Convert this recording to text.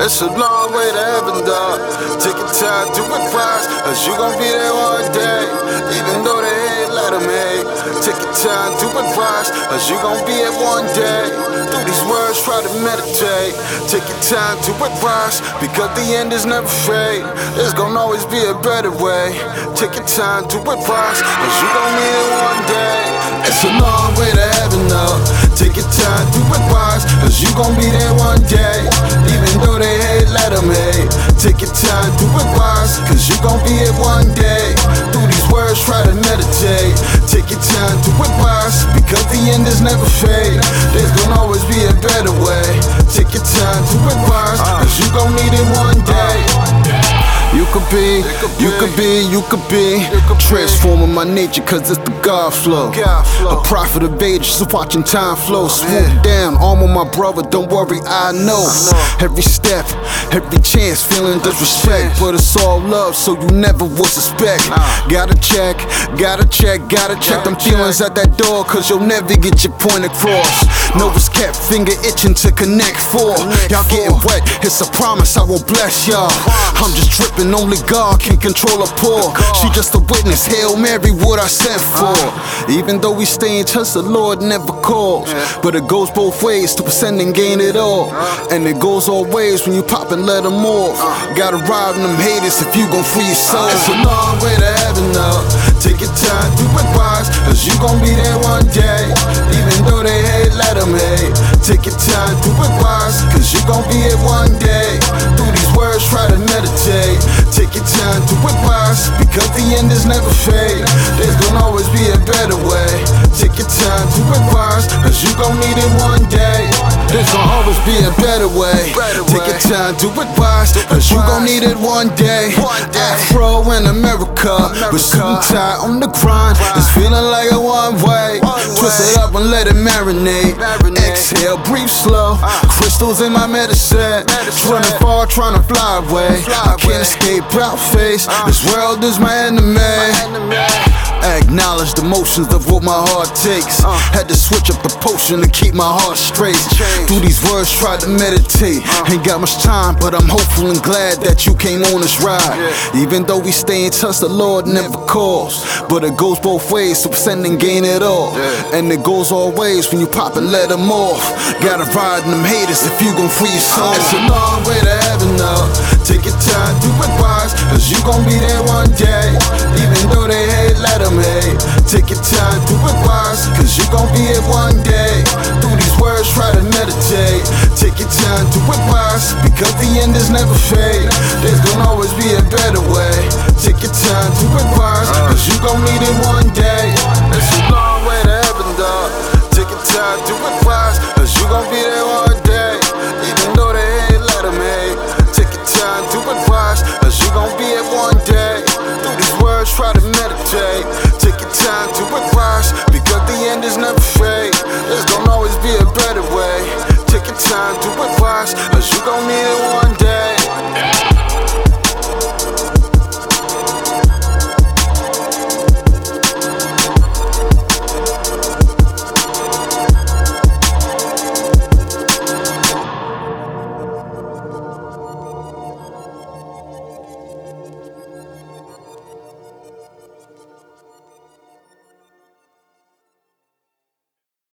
It's a long way to heaven, dog. Take your time, do it fast, cause you gon' be there all day. Even though they ain't let them hate. Take your time, do it fast, cause you gon' be there one day. Through these words, try to meditate. Take your time, do it fast, because the end is never fate. There's gon' always be a better way. Take your time, do it fast, cause you gon' need it one day. It's a long way to heaven, though. Take your time, do it fast, cause you gon' be there one day. Even though they hate, let them hate. Take your time, do it wise, cause you gon' be it one day. Through these words, try to meditate. Take your time, do it wise, because the end is never fate. There's gon' always be a better way. Take your time, do it wise, cause you gon' need it one day. You could be transforming my nature, cause it's the God flow. A prophet of ages, so watching time flow. Swoop down, armor my brother, don't worry, I know. Every step, every chance, feeling disrespect, but it's all love, so you never will suspect. Gotta check them feelings at that door, cause you'll never get your point across. Nervous kept, finger itching to connect four. Y'all getting wet, it's a promise, I will bless y'all. I'm just dripping. And only God can control a poor. She just a witness, Hail Mary, what I sent for. Even though we stay in touch, the Lord never calls. But it goes both ways, to ascend and gain it all. And it goes all ways when you pop and let them off. Gotta rob them haters if you gon' free your soul. It's a long way to heaven, though. Take your time, do it wise, cause you gon' be there one day. Even though they hate, let them hate. Take your time, do it wise, cause you gon' be it one day. Through these words, try to meditate. Take your time, do it wise, because the end is never fate. There's gonna always be a better way. Take your time, do it wise, cause you gon' need it one day. There's gonna always be a better way. Take your time, do it wise, cause you gon' need it one day. Afro in America, with suit and tie on the grind. It's feeling like a one way. Twist it up and let it marinate. Exhale, breathe slow. Crystals in my medicine. Trying to fall, trying to fly away. I can't escape proud face. This world is my enemy. Acknowledge the motions of what my heart takes. Had to switch up the potion to keep my heart straight. Through these words, try to meditate. Ain't got much time, but I'm hopeful and glad that you came on this ride. Even though we stay in touch, the Lord never calls. But it goes both ways, so send and gain it all. And it goes all ways when you pop and let them off. Gotta ride them haters if you gon' free your soul. It's a long way to heaven, though. Take your time, do it wise, cause you gon' be there one day. Even though they hate, let them. Hey, take your time, do it wise, cause you gon' be it one day. Through these words, try to meditate. Take your time, do it wise, because the end is never fate. There's gonna always be a better way. Take your time, do it wise, cause you gon' need it one day. It's a long way to heaven, dog. Take your time, do it wise, cause you gon' be there one day. Even though they ain't let them hate. Take your time, do it wise, cause you gon' be it one day. Through these words, try to meditate. Take your time, do it wise, because the end is never fate. There's gonna always be a better way. Take your time, do it wise, cause you gon' need it one.